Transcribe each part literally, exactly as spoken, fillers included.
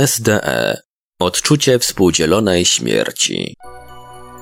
S D E – odczucie współdzielonej śmierci.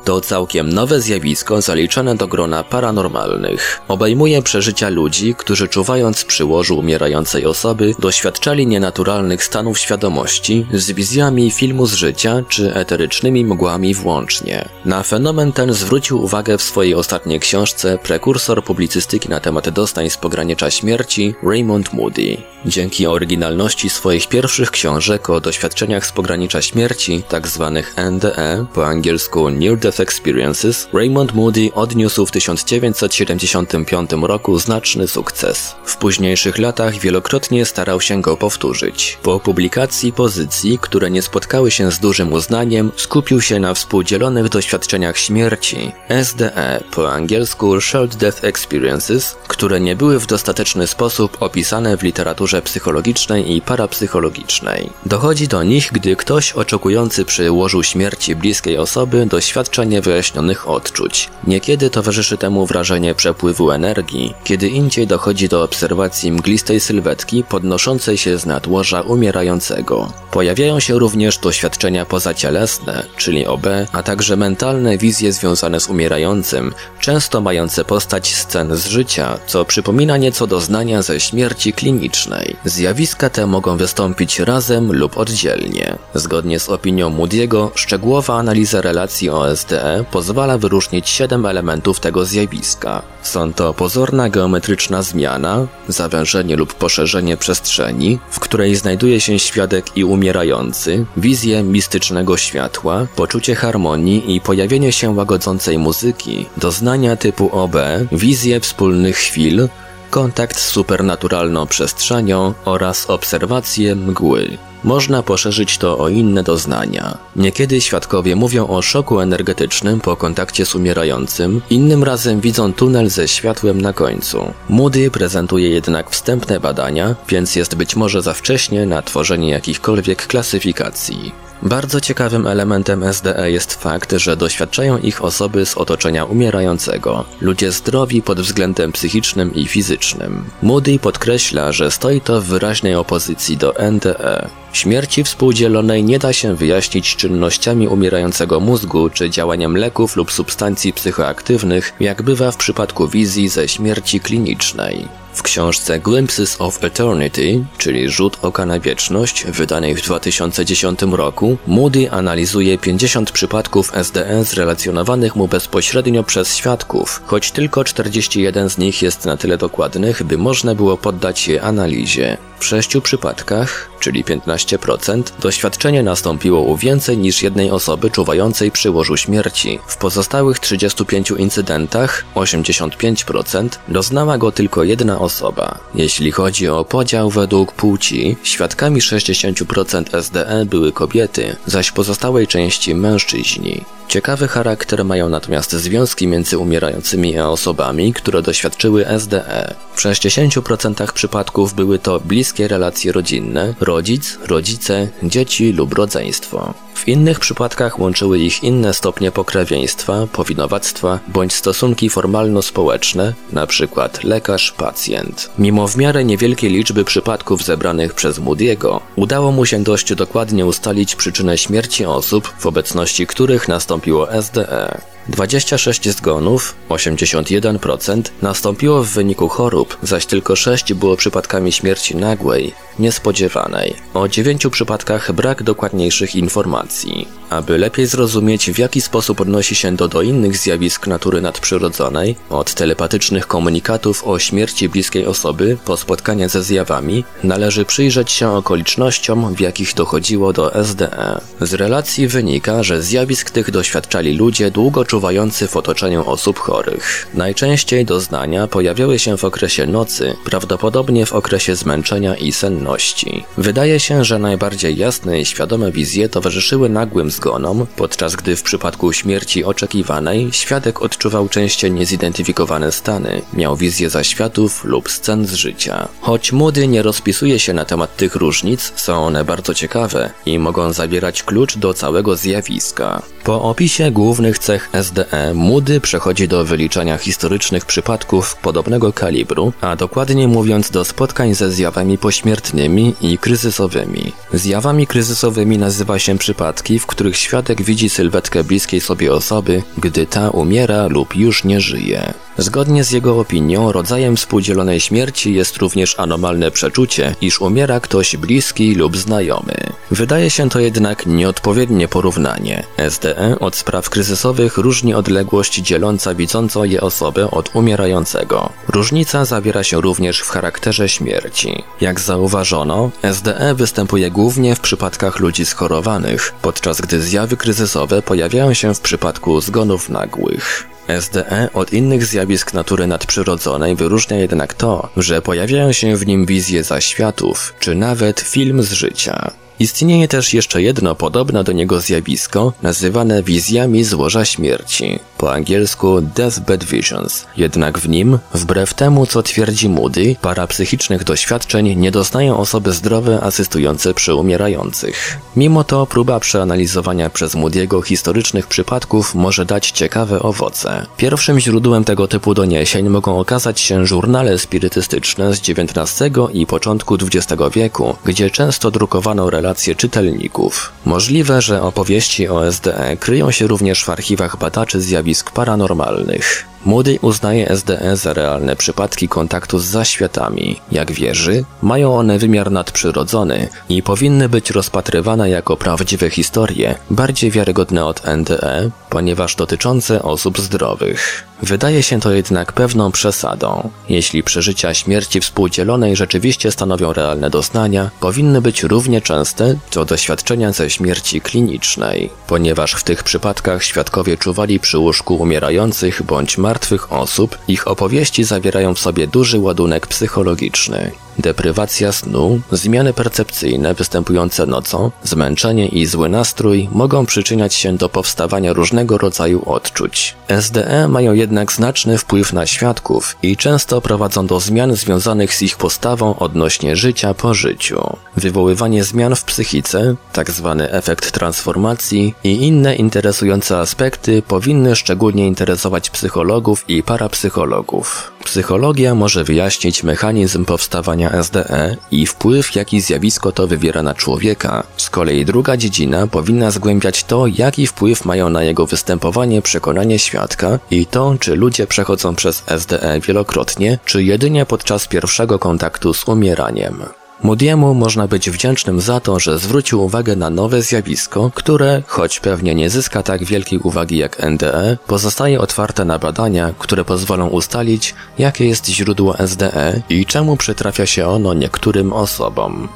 To całkiem nowe zjawisko zaliczane do grona paranormalnych. Obejmuje przeżycia ludzi, którzy czuwając przy łożu umierającej osoby, doświadczali nienaturalnych stanów świadomości z wizjami filmu z życia czy eterycznymi mgłami włącznie. Na fenomen ten zwrócił uwagę w swojej ostatniej książce prekursor publicystyki na temat doznań z pogranicza śmierci Raymond Moody. Dzięki oryginalności swoich pierwszych książek o doświadczeniach z pogranicza śmierci, tzw. N D E, po angielsku Near Death Experiences, Raymond Moody odniósł w tysiąc dziewięćset siedemdziesiątym piątym roku znaczny sukces. W późniejszych latach wielokrotnie starał się go powtórzyć. Po publikacji pozycji, które nie spotkały się z dużym uznaniem, skupił się na współdzielonych doświadczeniach śmierci, S D E, po angielsku Shared Death Experiences, które nie były w dostateczny sposób opisane w literaturze psychologicznej i parapsychologicznej. Dochodzi do nich, gdy ktoś oczekujący przy łożu śmierci bliskiej osoby doświadcza niewyjaśnionych odczuć. Niekiedy towarzyszy temu wrażenie przepływu energii, kiedy indziej dochodzi do obserwacji mglistej sylwetki podnoszącej się z nadłoża umierającego. Pojawiają się również doświadczenia pozacielesne, czyli O B, a także mentalne wizje związane z umierającym, często mające postać scen z życia, co przypomina nieco doznania ze śmierci klinicznej. Zjawiska te mogą wystąpić razem lub oddzielnie. Zgodnie z opinią Moody'ego, szczegółowa analiza relacji o S D E pozwala wyróżnić siedem elementów tego zjawiska. Są to pozorna geometryczna zmiana, zawężenie lub poszerzenie przestrzeni, w której znajduje się świadek i umierający, wizje mistycznego światła, poczucie harmonii i pojawienie się łagodzącej muzyki, doznania typu O B, wizje wspólnych chwil, kontakt z supernaturalną przestrzenią oraz obserwacje mgły. Można poszerzyć to o inne doznania. Niekiedy świadkowie mówią o szoku energetycznym po kontakcie z umierającym, innym razem widzą tunel ze światłem na końcu. Moody prezentuje jednak wstępne badania, więc jest być może za wcześnie na tworzenie jakichkolwiek klasyfikacji. Bardzo ciekawym elementem S D E jest fakt, że doświadczają ich osoby z otoczenia umierającego, ludzie zdrowi pod względem psychicznym i fizycznym. Moody podkreśla, że stoi to w wyraźnej opozycji do N D E. Śmierci współdzielonej nie da się wyjaśnić czynnościami umierającego mózgu czy działaniem leków lub substancji psychoaktywnych, jak bywa w przypadku wizji ze śmierci klinicznej. W książce Glimpses of Eternity, czyli Rzut oka na wieczność, wydanej w dwa tysiące dziesiątym roku, Moody analizuje pięćdziesiąt przypadków S D E zrelacjonowanych mu bezpośrednio przez świadków, choć tylko czterdzieści jeden z nich jest na tyle dokładnych, by można było poddać je analizie. W sześciu przypadkach, czyli piętnaście procent, doświadczenie nastąpiło u więcej niż jednej osoby czuwającej przy łożu śmierci. W pozostałych trzydziestu pięciu incydentach, osiemdziesiąt pięć procent, doznała go tylko jedna osoba. Jeśli chodzi o podział według płci, świadkami sześćdziesiąt procent S D E były kobiety, zaś pozostałej części mężczyźni. Ciekawy charakter mają natomiast związki między umierającymi a osobami, które doświadczyły S D E. W sześćdziesięciu procentach przypadków były to bliskie relacje rodzinne, rodzic, rodzice, dzieci lub rodzeństwo. W innych przypadkach łączyły ich inne stopnie pokrewieństwa, powinowactwa bądź stosunki formalno-społeczne, np. lekarz-pacjent. Mimo w miarę niewielkiej liczby przypadków zebranych przez Moody'ego, udało mu się dość dokładnie ustalić przyczynę śmierci osób, w obecności których nastąpiło S D E. dwadzieścia sześć zgonów, osiemdziesiąt jeden procent, nastąpiło w wyniku chorób, zaś tylko sześć było przypadkami śmierci nagłej, niespodziewanej. O dziewięciu przypadkach brak dokładniejszych informacji. Aby lepiej zrozumieć, w jaki sposób odnosi się do, do innych zjawisk natury nadprzyrodzonej, od telepatycznych komunikatów o śmierci bliskiej osoby po spotkanie ze zjawami, należy przyjrzeć się okolicznościom, w jakich dochodziło do S D E. Z relacji wynika, że zjawisk tych doświadczali ludzie długo czuwający w otoczeniu osób chorych. Najczęściej doznania pojawiały się w okresie nocy, prawdopodobnie w okresie zmęczenia i senności. Wydaje się, że najbardziej jasne i świadome wizje towarzyszyły nagłym zgonom, podczas gdy w przypadku śmierci oczekiwanej świadek odczuwał częściej niezidentyfikowane stany, miał wizje zaświatów lub scen z życia. Choć Moody nie rozpisuje się na temat tych różnic, są one bardzo ciekawe i mogą zawierać klucz do całego zjawiska. Po opisie głównych cech S D E Moody przechodzi do wyliczania historycznych przypadków podobnego kalibru, a dokładnie mówiąc do spotkań ze zjawami pośmiertnymi i kryzysowymi. Zjawami kryzysowymi nazywa się przypadki, w których świadek widzi sylwetkę bliskiej sobie osoby, gdy ta umiera lub już nie żyje. Zgodnie z jego opinią rodzajem współdzielonej śmierci jest również anomalne przeczucie, iż umiera ktoś bliski lub znajomy. Wydaje się to jednak nieodpowiednie porównanie. S D E od spraw kryzysowych różni odległość dzieląca widzącą je osobę od umierającego. Różnica zawiera się również w charakterze śmierci. Jak zauważono, S D E występuje głównie w przypadkach ludzi schorowanych, podczas gdy zjawy kryzysowe pojawiają się w przypadku zgonów nagłych. S D E od innych zjawisk natury nadprzyrodzonej wyróżnia jednak to, że pojawiają się w nim wizje zaświatów, czy nawet film z życia. Istnieje też jeszcze jedno podobne do niego zjawisko, nazywane wizjami z łoża śmierci, po angielsku deathbed visions. Jednak w nim, wbrew temu co twierdzi Moody, parapsychicznych doświadczeń nie doznają osoby zdrowe asystujące przy umierających. Mimo to próba przeanalizowania przez Moody'ego historycznych przypadków może dać ciekawe owoce. Pierwszym źródłem tego typu doniesień mogą okazać się żurnale spirytystyczne z dziewiętnastego i początku dwudziestego wieku, gdzie często drukowano relacje czytelników. Możliwe, że opowieści o S D E kryją się również w archiwach badaczy zjawisk paranormalnych. Moody uznaje S D E za realne przypadki kontaktu z zaświatami. Jak wierzy, mają one wymiar nadprzyrodzony i powinny być rozpatrywane jako prawdziwe historie, bardziej wiarygodne od N D E, ponieważ dotyczące osób zdrowych. Wydaje się to jednak pewną przesadą. Jeśli przeżycia śmierci współdzielonej rzeczywiście stanowią realne doznania, powinny być równie częste co doświadczenia ze śmierci klinicznej, ponieważ w tych przypadkach świadkowie czuwali przy łóżku umierających bądź martwych osób, ich opowieści zawierają w sobie duży ładunek psychologiczny. Deprywacja snu, zmiany percepcyjne występujące nocą, zmęczenie i zły nastrój mogą przyczyniać się do powstawania różnego rodzaju odczuć. S D E mają jednak znaczny wpływ na świadków i często prowadzą do zmian związanych z ich postawą odnośnie życia po życiu. Wywoływanie zmian w psychice, tzw. efekt transformacji i inne interesujące aspekty powinny szczególnie interesować psychologów i parapsychologów. Psychologia może wyjaśnić mechanizm powstawania S D E i wpływ, jaki zjawisko to wywiera na człowieka. Z kolei druga dziedzina powinna zgłębiać to, jaki wpływ mają na jego występowanie przekonanie świadka i to, czy ludzie przechodzą przez S D E wielokrotnie, czy jedynie podczas pierwszego kontaktu z umieraniem. Moody'emu można być wdzięcznym za to, że zwrócił uwagę na nowe zjawisko, które, choć pewnie nie zyska tak wielkiej uwagi jak N D E, pozostaje otwarte na badania, które pozwolą ustalić, jakie jest źródło S D E i czemu przytrafia się ono niektórym osobom.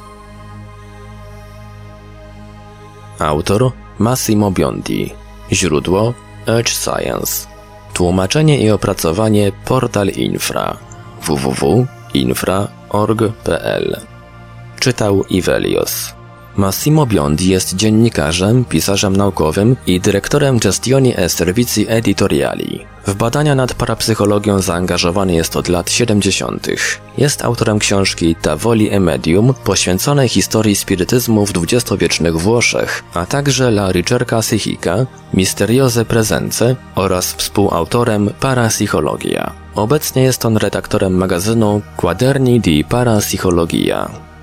Autor Massimo Biondi. Źródło Edge Science. Tłumaczenie i opracowanie Portal Infra. w w w kropka infra kropka org kropka p l. Czytał Ivelios. Massimo Biondi jest dziennikarzem, pisarzem naukowym i dyrektorem Gestioni e Servizi Editoriali. W badania nad parapsychologią zaangażowany jest od lat siedemdziesiątych. Jest autorem książki Tavoli e Medium, poświęconej historii spirytyzmu w dwudziestowiecznych Włoszech, a także La ricerca psychica, Misterioze prezence oraz współautorem Parapsychologia. Obecnie jest on redaktorem magazynu Quaderni di Parapsychologia.